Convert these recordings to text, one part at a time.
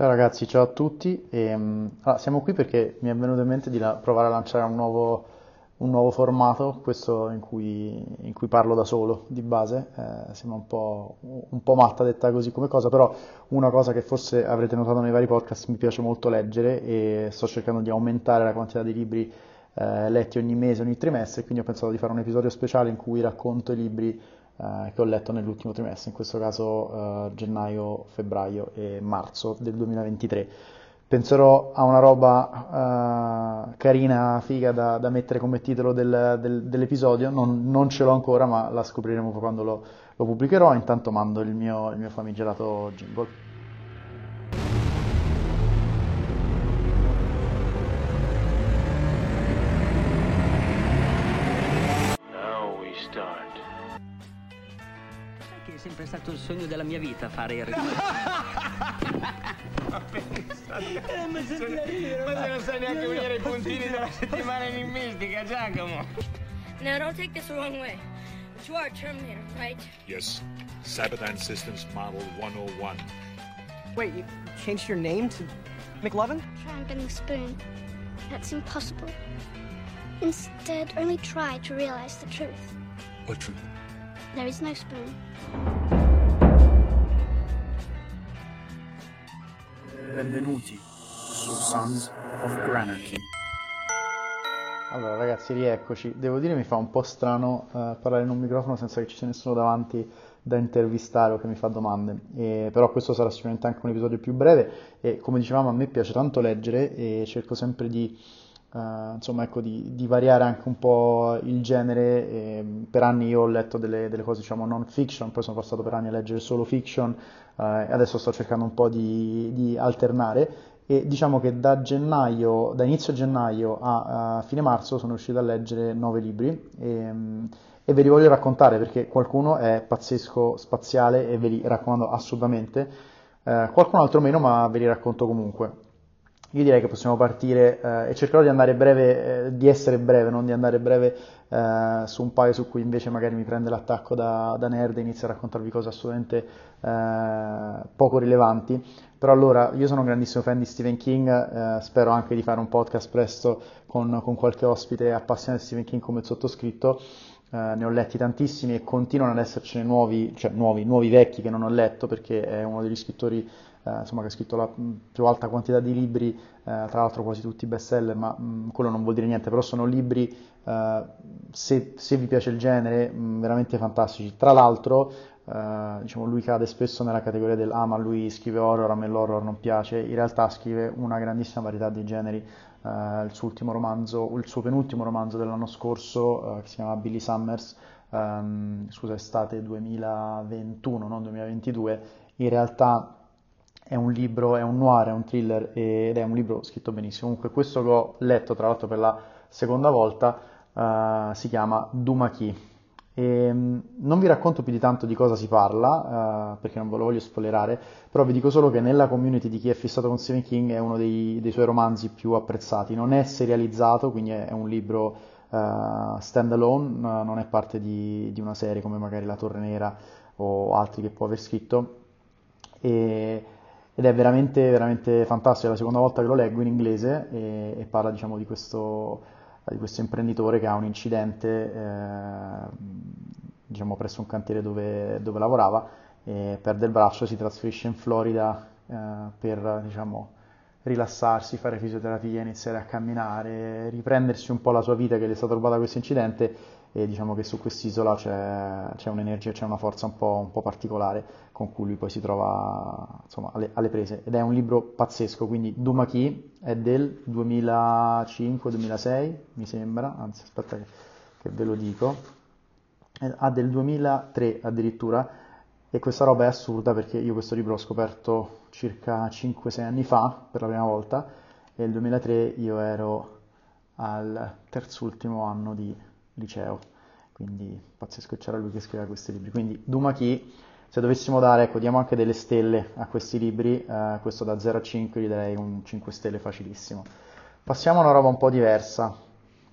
Ciao ragazzi, ciao a tutti. Siamo qui perché mi è venuto in mente di provare a lanciare un nuovo formato, questo in cui parlo da solo, di base. Sembra un po' matta detta così come cosa, però una cosa che forse avrete notato nei vari podcast, mi piace molto leggere e sto cercando di aumentare la quantità di libri letti ogni mese, ogni trimestre, quindi ho pensato di fare un episodio speciale in cui racconto i libri che ho letto nell'ultimo trimestre, in questo caso gennaio, febbraio e marzo del 2023. Penserò a una roba carina, figa, da mettere come titolo dell'episodio, non ce l'ho ancora, ma la scopriremo quando lo pubblicherò. Intanto mando il mio famigerato jingle. È stato il sogno della mia vita fare il ritratto. Ma se non sai neanche unire i puntini della settimana enigmistica, Giacomo. Now don't take this the wrong way. You are Terminator, right? Yes. Sabaton Systems Model 101. Wait, you changed your name to McLovin? Tramping the spoon. That's impossible. Instead, only try to realize the truth. What truth? There is no spoon. Benvenuti su Sons of Granarchy. Allora ragazzi, rieccoci. Devo dire, mi fa un po' strano parlare in un microfono senza che ci sia nessuno davanti da intervistare o che mi fa domande, però questo sarà sicuramente anche un episodio più breve e, come dicevamo, a me piace tanto leggere e cerco sempre di variare anche un po' il genere. Per anni io ho letto delle cose, diciamo, non fiction, poi sono passato per anni a leggere solo fiction, adesso sto cercando un po' di alternare e diciamo che da inizio gennaio a fine marzo sono riuscito a leggere 9 libri e ve li voglio raccontare perché qualcuno è pazzesco, spaziale e ve li raccomando assolutamente, qualcun altro meno, ma ve li racconto comunque. Io direi che possiamo partire e cercherò di andare breve, di essere breve, non di andare breve su un paio su cui invece magari mi prende l'attacco da nerd e inizio a raccontarvi cose assolutamente poco rilevanti. Però allora, io sono un grandissimo fan di Stephen King, spero anche di fare un podcast presto con qualche ospite appassionato di Stephen King come il sottoscritto. Ne ho letti tantissimi e continuano ad essercene nuovi, cioè nuovi vecchi che non ho letto, perché è uno degli scrittori che ha scritto la più alta quantità di libri, tra l'altro quasi tutti bestseller, ma quello non vuol dire niente, però sono libri, se vi piace il genere, veramente fantastici. Tra l'altro, lui cade spesso nella categoria del ma lui scrive horror, a me l'horror non piace. In realtà scrive una grandissima varietà di generi. Il suo penultimo romanzo dell'anno scorso, che si chiama Billy Summers, estate 2021, non 2022, in realtà è un libro, è un noir, è un thriller ed è un libro scritto benissimo. Comunque questo che ho letto, tra l'altro per la seconda volta, si chiama Duma Key. Non vi racconto più di tanto di cosa si parla, perché non ve lo voglio spoilerare, però vi dico solo che nella community di chi è fissato con Stephen King è uno dei suoi romanzi più apprezzati. Non è serializzato, quindi è un libro stand alone, non è parte di una serie come magari La Torre Nera o altri che può aver scritto. Ed è veramente, veramente fantastico. È la seconda volta che lo leggo in inglese e parla, diciamo, di questo imprenditore che ha un incidente, presso un cantiere dove lavorava, e perde il braccio e si trasferisce in Florida per, rilassarsi, fare fisioterapia, iniziare a camminare, riprendersi un po' la sua vita che le è stata rubata questo incidente. E diciamo che su quest'isola c'è un'energia, c'è una forza un po' particolare con cui lui poi si trova, alle prese, ed è un libro pazzesco. Quindi Duma Key è del 2005-2006 mi sembra, anzi aspetta che ve lo dico, del 2003 addirittura, e questa roba è assurda perché io questo libro l'ho scoperto circa 5-6 anni fa per la prima volta e nel 2003 io ero al terzultimo anno di liceo, quindi pazzesco, c'era lui che scriveva questi libri. Quindi Duma Key, se dovessimo dare, diamo anche delle stelle a questi libri, questo da 0 a 5 gli darei un 5 stelle facilissimo. Passiamo a una roba un po' diversa,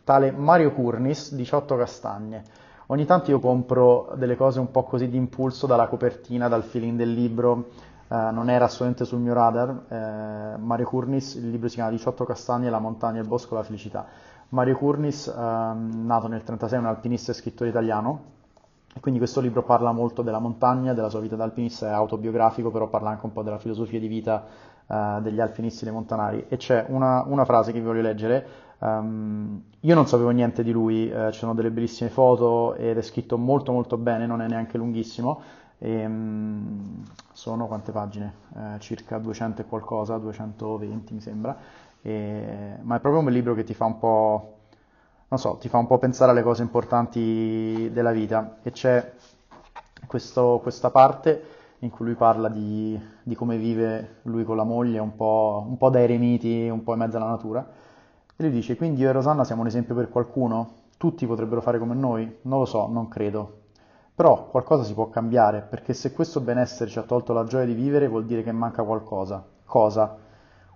tale Mario Curnis, Diciotto Castagne. Ogni tanto io compro delle cose un po' così di impulso, dalla copertina, dal feeling del libro, non era assolutamente sul mio radar. Mario Curnis, il libro si chiama Diciotto Castagne, la montagna, il bosco, la felicità. Mario Curnis, nato nel 1936, è un alpinista e scrittore italiano, e quindi questo libro parla molto della montagna, della sua vita da alpinista, è autobiografico, però parla anche un po' della filosofia di vita degli alpinisti e dei montanari. E c'è una frase che vi voglio leggere. Io non sapevo niente di lui, ci sono delle bellissime foto ed è scritto molto molto bene, non è neanche lunghissimo. Sono quante pagine? Circa 200 e qualcosa, 220 mi sembra. Ma è proprio un libro che ti fa un po', non so, ti fa un po' pensare alle cose importanti della vita. E c'è questa parte in cui lui parla di come vive lui con la moglie, un po' da eremiti, un po' in mezzo alla natura. E lui dice: quindi io e Rosanna siamo un esempio per qualcuno? Tutti potrebbero fare come noi? Non lo so, non credo. Però qualcosa si può cambiare, perché se questo benessere ci ha tolto la gioia di vivere vuol dire che manca qualcosa. Cosa?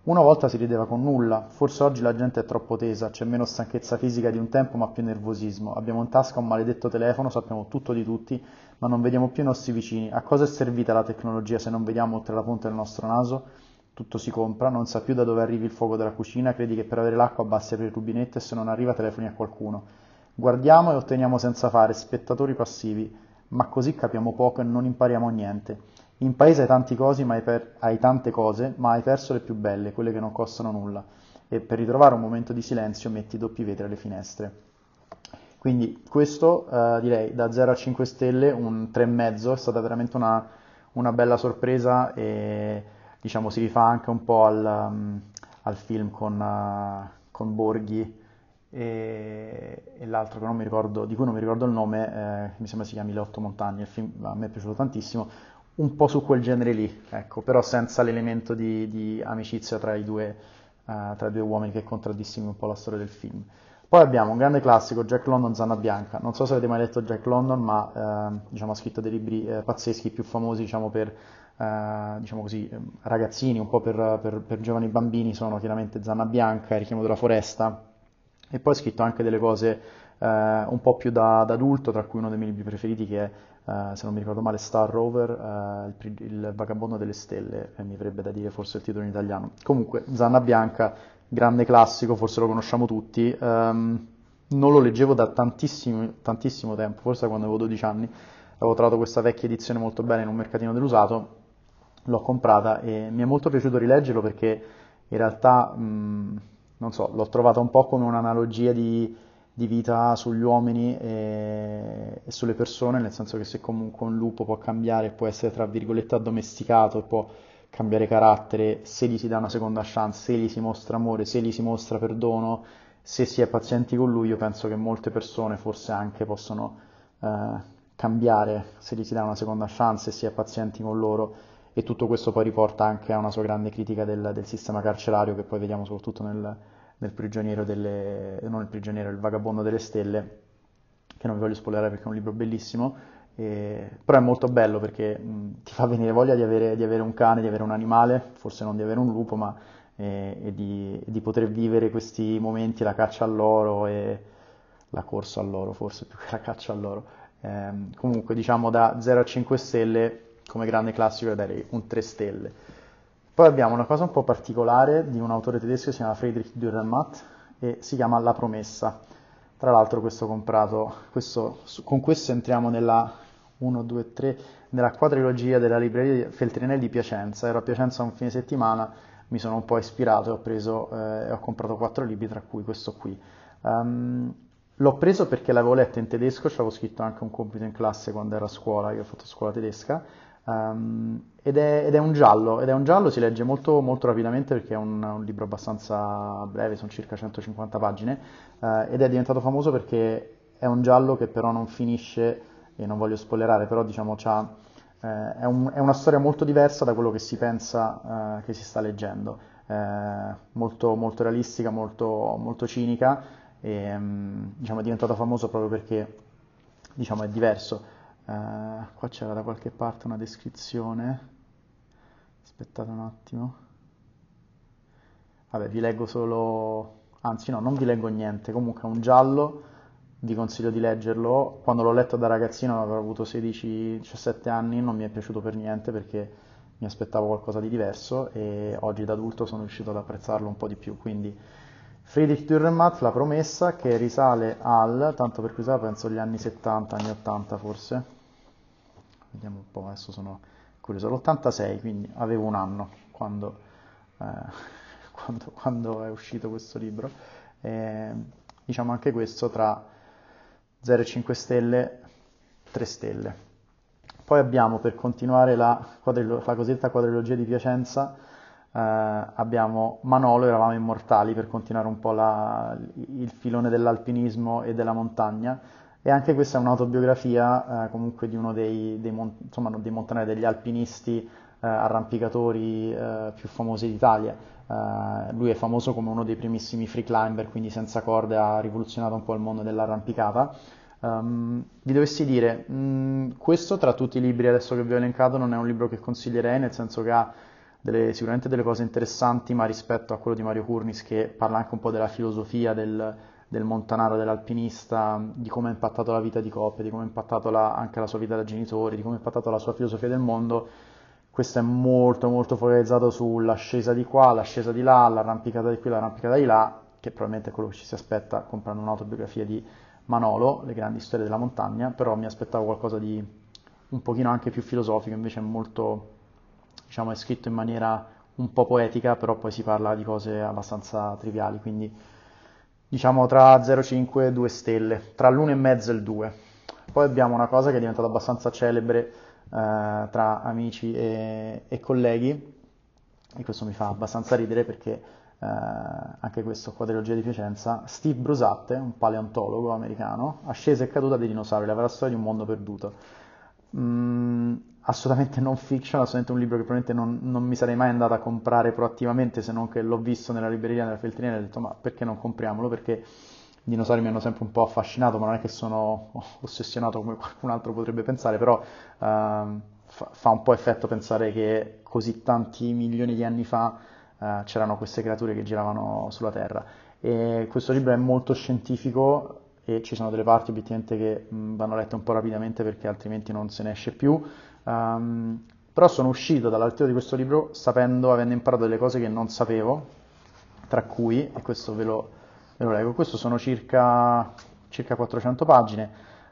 Una volta si rideva con nulla, forse oggi la gente è troppo tesa, c'è meno stanchezza fisica di un tempo ma più nervosismo, abbiamo in tasca un maledetto telefono, sappiamo tutto di tutti, ma non vediamo più i nostri vicini. A cosa è servita la tecnologia se non vediamo oltre la punta del nostro naso? Tutto si compra, non sa più da dove arrivi il fuoco della cucina, credi che per avere l'acqua basti aprire il rubinetto e se non arriva telefoni a qualcuno. Guardiamo e otteniamo senza fare, spettatori passivi, ma così capiamo poco e non impariamo niente. In paese hai tante cose, ma hai perso le più belle, quelle che non costano nulla. E per ritrovare un momento di silenzio metti i doppi vetri alle finestre. Quindi questo, direi, da 0 a 5 stelle, un 3,5, è stata veramente una bella sorpresa e, diciamo, si rifà anche un po' al film con Borghi e l'altro che non mi ricordo, di cui non mi ricordo il nome, mi sembra si chiami Le Otto Montagne, il film a me è piaciuto tantissimo. Un po' su quel genere lì, ecco, però senza l'elemento di amicizia tra i due uomini che contraddistingue un po' la storia del film. Poi abbiamo un grande classico, Jack London, Zanna Bianca. Non so se avete mai letto Jack London, ma diciamo, ha scritto dei libri pazzeschi, più famosi diciamo, per diciamo così, ragazzini, un po' per giovani bambini, sono chiaramente Zanna Bianca, Richiamo della Foresta, e poi ha scritto anche delle cose un po' più da adulto, tra cui uno dei miei libri preferiti che è, se non mi ricordo male, Star Rover, Il Vagabondo delle Stelle, mi verrebbe da dire forse il titolo in italiano. Comunque, Zanna Bianca, grande classico, forse lo conosciamo tutti. Non lo leggevo da tantissimo tempo, forse quando avevo 12 anni, avevo trovato questa vecchia edizione molto bene in un mercatino dell'usato, l'ho comprata e mi è molto piaciuto rileggerlo perché in realtà, non so, l'ho trovata un po' come un'analogia di vita sugli uomini e sulle persone, nel senso che se comunque un lupo può cambiare, può essere tra virgolette addomesticato e può cambiare carattere, se gli si dà una seconda chance, se gli si mostra amore, se gli si mostra perdono, se si è pazienti con lui, io penso che molte persone forse anche possono cambiare se gli si dà una seconda chance, se si è pazienti con loro. E tutto questo poi riporta anche a una sua grande critica del sistema carcerario, che poi vediamo soprattutto nel prigioniero non il prigioniero, Il Vagabondo delle Stelle, che non vi voglio spoilerare perché è un libro bellissimo, però è molto bello perché ti fa venire voglia di avere un cane, di avere un animale, forse non di avere un lupo, ma e di poter vivere questi momenti, la caccia all'oro e la corsa all'oro, forse più che la caccia all'oro. Comunque diciamo da 0 a 5 stelle, come grande classico darei un 3 stelle. Poi abbiamo una cosa un po' particolare di un autore tedesco che si chiama Friedrich Dürrenmatt e si chiama La promessa. Tra l'altro questo ho comprato, con questo entriamo nella quadrilogia della libreria Feltrinelli di Piacenza. Ero a Piacenza un fine settimana, mi sono un po' ispirato e ho comprato 4 libri, tra cui questo qui. L'ho preso perché l'avevo letto in tedesco, ci avevo scritto anche un compito in classe quando ero a scuola, io ho fatto scuola tedesca. Ed è un giallo, si legge molto, molto rapidamente perché è un libro abbastanza breve, sono circa 150 pagine, ed è diventato famoso perché è un giallo che però non finisce, e non voglio spoilerare, però diciamo è una storia molto diversa da quello che si pensa che si sta leggendo, molto, molto realistica, molto, molto cinica, e diciamo, è diventato famoso proprio perché diciamo, è diverso. Qua c'era da qualche parte una descrizione, aspettate un attimo, vabbè vi leggo solo, anzi no, non vi leggo niente, comunque è un giallo, vi consiglio di leggerlo. Quando l'ho letto da ragazzino, avrò avuto 16-17 anni, non mi è piaciuto per niente perché mi aspettavo qualcosa di diverso e oggi da adulto sono riuscito ad apprezzarlo un po' di più. Quindi Friedrich Dürrenmatt, La promessa, che risale al, tanto per curiosità, penso gli anni 70, anni 80 forse, vediamo un po', adesso sono curioso, l'86, quindi avevo un anno quando è uscito questo libro. Diciamo anche questo tra 0 e 5 stelle, 3 stelle. Poi abbiamo, per continuare la cosiddetta quadrilogia di Piacenza, abbiamo Manolo, Eravamo Immortali, per continuare un po' il filone dell'alpinismo e della montagna, e anche questa è un'autobiografia comunque di uno dei montanari, degli alpinisti arrampicatori più famosi d'Italia. Lui è famoso come uno dei primissimi free climber, quindi senza corde ha rivoluzionato un po' il mondo dell'arrampicata. Vi dovessi dire, questo tra tutti i libri adesso che vi ho elencato non è un libro che consiglierei, nel senso che ha sicuramente delle cose interessanti, ma rispetto a quello di Mario Curnis, che parla anche un po' della filosofia del montanaro, dell'alpinista, di come ha impattato la vita di coppia, di come ha impattato anche la sua vita da genitore, di come ha impattato la sua filosofia del mondo, questo è molto molto focalizzato sull'ascesa di qua, l'ascesa di là, l'arrampicata di qui, l'arrampicata di là, che probabilmente è quello che ci si aspetta comprando un'autobiografia di Manolo, Le grandi storie della montagna, però mi aspettavo qualcosa di un pochino anche più filosofico, invece è molto, diciamo, è scritto in maniera un po' poetica, però poi si parla di cose abbastanza triviali, quindi diciamo tra 0,5 e 2 stelle, tra l'1,5 e il 2. Poi abbiamo una cosa che è diventata abbastanza celebre tra amici e colleghi, e questo mi fa abbastanza ridere perché anche questo quadrilogia di Piacenza, Steve Brusatte, un paleontologo americano, Ascesa e Caduta dei Dinosauri, la vera storia di un mondo perduto. Assolutamente non fiction, assolutamente un libro che probabilmente non mi sarei mai andato a comprare proattivamente, se non che l'ho visto nella libreria della Feltrinelli e ho detto ma perché non compriamolo, perché i dinosauri mi hanno sempre un po' affascinato, ma non è che sono ossessionato come qualcun altro potrebbe pensare, però fa un po' effetto pensare che così tanti milioni di anni fa c'erano queste creature che giravano sulla Terra. E questo libro è molto scientifico e ci sono delle parti obiettivamente che vanno lette un po' rapidamente perché altrimenti non se ne esce più, però sono uscito dalla lettura di questo libro avendo imparato delle cose che non sapevo, tra cui, e questo ve lo leggo, questo sono circa 400 pagine,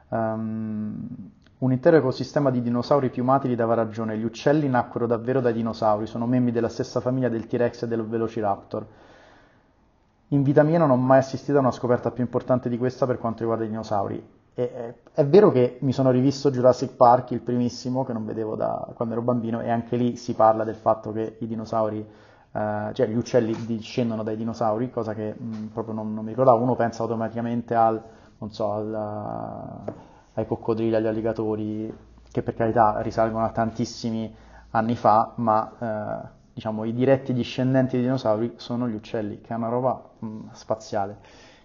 un intero ecosistema di dinosauri piumatili dava ragione, gli uccelli nacquero davvero dai dinosauri, sono membri della stessa famiglia del T-Rex e del Velociraptor. In vita mia non ho mai assistito a una scoperta più importante di questa per quanto riguarda i dinosauri. È vero che mi sono rivisto Jurassic Park, il primissimo, che non vedevo da quando ero bambino, e anche lì si parla del fatto che i dinosauri, cioè gli uccelli discendono dai dinosauri, cosa che proprio non mi ricordavo. Uno pensa automaticamente ai coccodrilli, agli alligatori, che per carità risalgono a tantissimi anni fa, ma diciamo i diretti discendenti dei dinosauri sono gli uccelli, che è una roba spaziale.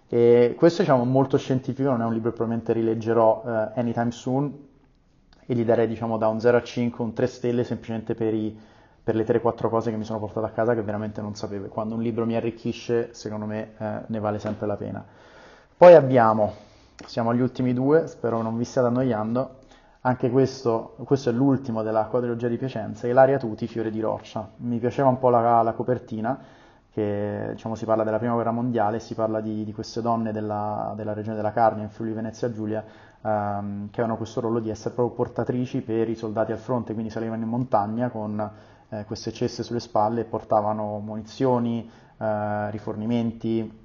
E questo, diciamo, è molto scientifico, non è un libro che probabilmente rileggerò anytime soon, e gli darei, diciamo, da un 0 a 5, un 3 stelle, semplicemente per le 3-4 cose che mi sono portato a casa che veramente non sapevo. Quando un libro mi arricchisce, secondo me ne vale sempre la pena. Poi siamo agli ultimi due, spero non vi stiate annoiando. Anche questo è l'ultimo della quadrilogia di Piacenza, Ilaria Tuti, Fiore di roccia. Mi piaceva un po' la copertina, che diciamo si parla della prima guerra mondiale, si parla di queste donne della regione della Carnia, in Friuli Venezia Giulia, che avevano questo ruolo di essere proprio portatrici per i soldati al fronte, quindi salivano in montagna con queste ceste sulle spalle e portavano munizioni, rifornimenti,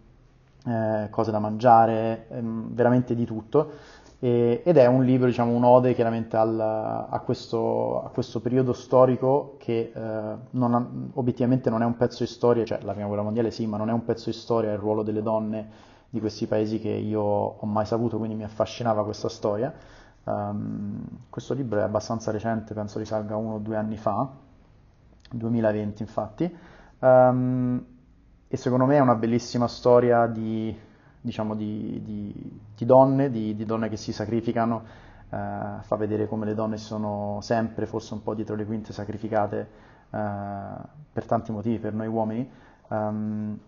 cose da mangiare, veramente di tutto, ed è un libro, diciamo, un'ode chiaramente a questo periodo storico che obiettivamente non è un pezzo di storia, cioè la prima guerra mondiale sì, ma non è un pezzo di storia, è il ruolo delle donne di questi paesi che io ho mai saputo, quindi mi affascinava questa storia. Questo libro è abbastanza recente, penso risalga 1 o 2 anni fa, 2020 infatti, e secondo me è una bellissima storia di donne che si sacrificano, fa vedere come le donne sono sempre, forse un po' dietro le quinte, sacrificate per tanti motivi, per noi uomini,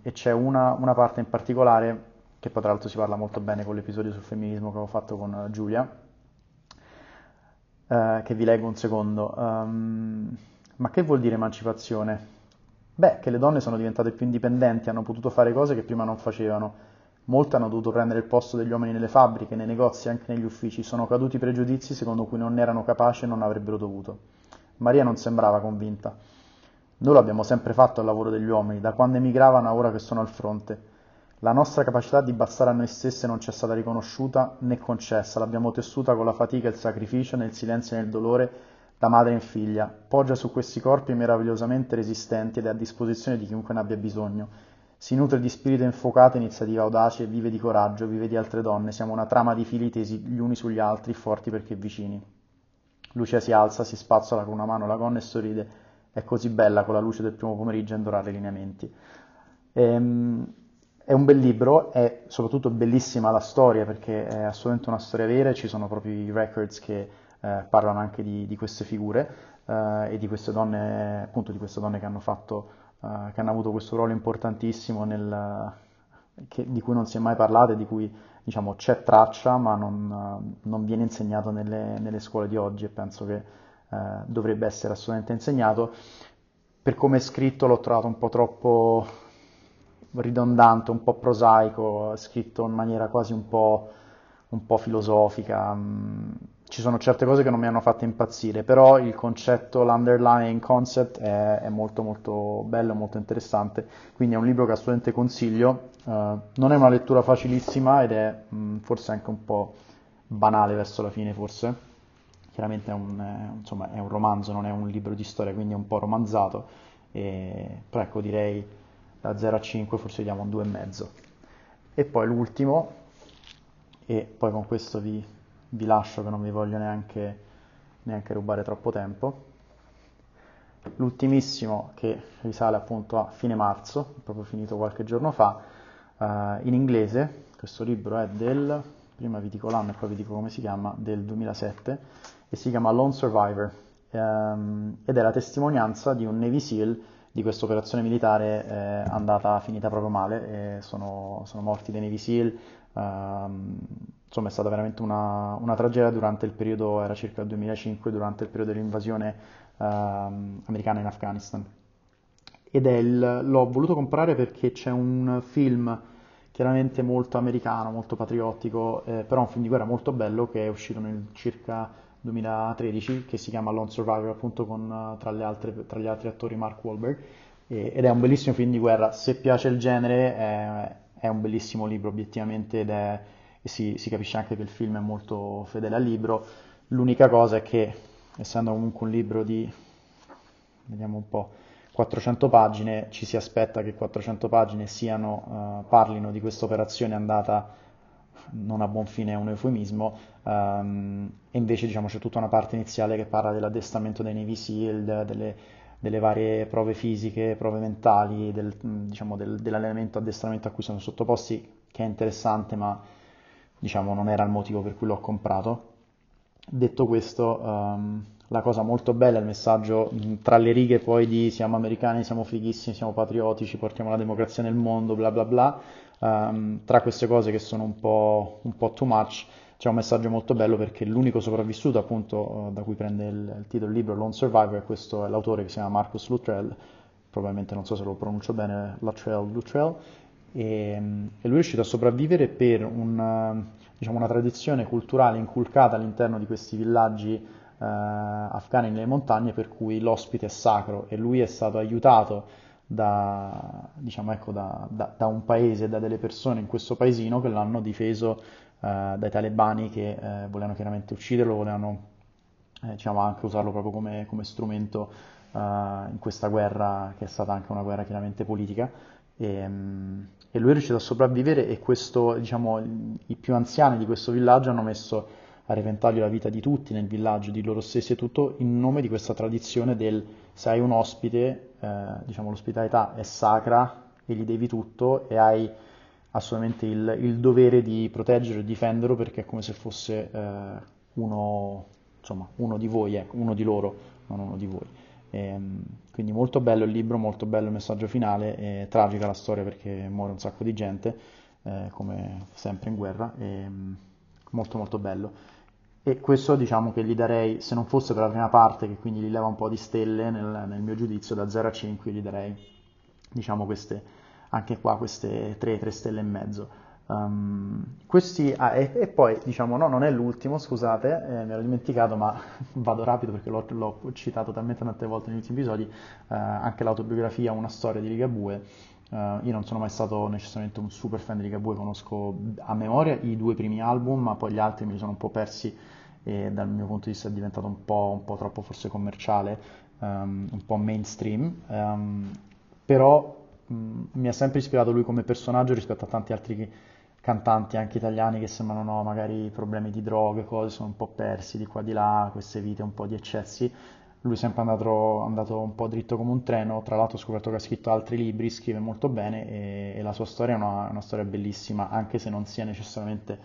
e c'è una parte in particolare, che poi tra l'altro si parla molto bene con l'episodio sul femminismo che avevo fatto con Giulia, che vi leggo un secondo. Ma che vuol dire emancipazione? Beh, che le donne sono diventate più indipendenti, hanno potuto fare cose che prima non facevano. Molte hanno dovuto prendere il posto degli uomini nelle fabbriche, nei negozi, anche negli uffici. Sono caduti pregiudizi secondo cui non erano capaci e non avrebbero dovuto. Maria non sembrava convinta. Noi l'abbiamo sempre fatto al lavoro degli uomini, da quando emigravano a ora che sono al fronte. La nostra capacità di bastare a noi stesse non ci è stata riconosciuta né concessa. L'abbiamo tessuta con la fatica e il sacrificio, nel silenzio e nel dolore, da madre in figlia. Poggia su questi corpi meravigliosamente resistenti ed è a disposizione di chiunque ne abbia bisogno. Si nutre di spirito infuocato, iniziativa audace, vive di coraggio, vive di altre donne. Siamo una trama di fili tesi gli uni sugli altri, forti perché vicini. Lucia si alza, si spazzola con una mano la gonna e sorride. È così bella con la luce del primo pomeriggio a indorare i lineamenti. È un bel libro, è soprattutto bellissima la storia, perché è assolutamente una storia vera e ci sono proprio i records che parlano anche di queste figure e di queste donne, appunto di queste donne che hanno fatto... che hanno avuto questo ruolo importantissimo di cui non si è mai parlato e di cui, diciamo, c'è traccia ma non viene insegnato nelle scuole di oggi, e penso che dovrebbe essere assolutamente insegnato. Per come è scritto l'ho trovato un po' troppo ridondante, un po' prosaico, scritto in maniera quasi un po' filosofica. Ci sono certe cose che non mi hanno fatto impazzire, però il concetto, l'underlying concept è molto molto bello, molto interessante, quindi è un libro che assolutamente consiglio. Non è una lettura facilissima ed è forse anche un po' banale verso la fine, forse. Chiaramente è un romanzo, non è un libro di storia, quindi è un po' romanzato, però ecco, direi da 0 a 5 forse diamo un 2,5. E poi l'ultimo, e poi con questo vi lascio, che non vi voglio neanche rubare troppo tempo. L'ultimissimo, che risale appunto a fine marzo, proprio finito qualche giorno fa, in inglese. Questo libro è prima vi dico l'anno e poi vi dico come si chiama, del 2007, e si chiama Lone Survivor, ed è la testimonianza di un Navy Seal di questa operazione militare finita proprio male, e sono morti dei Navy Seal. Insomma, è stata veramente una tragedia durante il periodo, era circa il 2005, durante il periodo dell'invasione americana in Afghanistan. Ed l'ho voluto comprare perché c'è un film chiaramente molto americano, molto patriottico, però un film di guerra molto bello che è uscito nel circa 2013, che si chiama Lone Survivor, appunto, con tra gli altri attori Mark Wahlberg, ed è un bellissimo film di guerra. Se piace il genere è un bellissimo libro, obiettivamente, e si capisce anche che il film è molto fedele al libro. L'unica cosa è che, essendo comunque un libro di, vediamo un po', 400 pagine, ci si aspetta che 400 pagine parlino di questa operazione andata non a buon fine, è un eufemismo, e invece, diciamo, c'è tutta una parte iniziale che parla dell'addestramento dei Navy SEAL, delle varie prove fisiche, prove mentali, dell'allenamento, addestramento a cui sono sottoposti, che è interessante, ma diciamo non era il motivo per cui l'ho comprato. Detto questo, la cosa molto bella, il messaggio tra le righe poi di siamo americani, siamo fighissimi, siamo patriottici, portiamo la democrazia nel mondo, bla bla bla, tra queste cose che sono un po' too much, c'è un messaggio molto bello, perché l'unico sopravvissuto, appunto, da cui prende il titolo il libro, Lone Survivor, questo è l'autore, che si chiama Marcus Luttrell, probabilmente, non so se lo pronuncio bene, Luttrell, e lui è riuscito a sopravvivere per una tradizione culturale inculcata all'interno di questi villaggi afghani nelle montagne, per cui l'ospite è sacro, e lui è stato aiutato da un paese, da delle persone in questo paesino che l'hanno difeso dai talebani, che volevano chiaramente ucciderlo, volevano anche usarlo proprio come strumento in questa guerra, che è stata anche una guerra chiaramente politica, e lui è riuscito a sopravvivere, e questo, i più anziani di questo villaggio hanno messo a repentaglio la vita di tutti nel villaggio, di loro stessi e tutto, in nome di questa tradizione del se hai un ospite, l'ospitalità è sacra e gli devi tutto, e hai assolutamente il dovere di proteggere e difenderlo, perché è come se fosse uno di voi, uno di loro, non uno di voi. Quindi molto bello il libro, molto bello il messaggio finale, è tragica la storia perché muore un sacco di gente, come sempre in guerra, molto molto bello. E questo diciamo che gli darei, se non fosse per la prima parte, che quindi gli leva un po' di stelle, nel mio giudizio, da 0 a 5 gli darei, diciamo, queste, anche qua queste 3 stelle e mezzo. Questi, e poi diciamo, no, non è l'ultimo, scusate, me l'ho dimenticato, ma vado rapido perché l'ho citato talmente tante volte negli ultimi episodi, anche l'autobiografia Una storia di Ligabue. Io non sono mai stato necessariamente un super fan di Ligabue, conosco a memoria i 2 primi album, ma poi gli altri me li sono un po' persi e dal mio punto di vista è diventato un po' troppo forse commerciale, un po' mainstream, però mi ha sempre ispirato lui come personaggio rispetto a tanti altri cantanti anche italiani che sembrano, no, magari problemi di droghe, cose, sono un po' persi di qua di là, queste vite un po' di eccessi. Lui è sempre andato un po' dritto come un treno, tra l'altro ho scoperto che ha scritto altri libri, scrive molto bene e la sua storia è una storia bellissima, anche se non sia necessariamente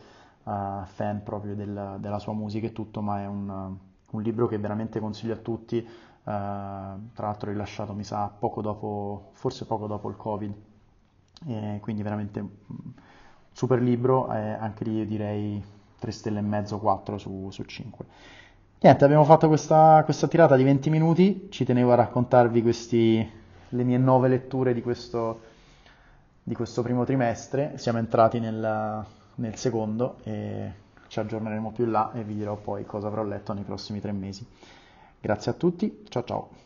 fan proprio della sua musica e tutto, ma è un libro che veramente consiglio a tutti, tra l'altro rilasciato mi sa forse poco dopo il Covid, e quindi veramente super libro, anche lì io direi 3,5, 4 su 5. Niente, abbiamo fatto questa tirata di 20 minuti, ci tenevo a raccontarvi le mie 9 letture di questo primo trimestre, siamo entrati nel secondo e ci aggiorneremo più in là e vi dirò poi cosa avrò letto nei prossimi 3 mesi. Grazie a tutti, ciao ciao!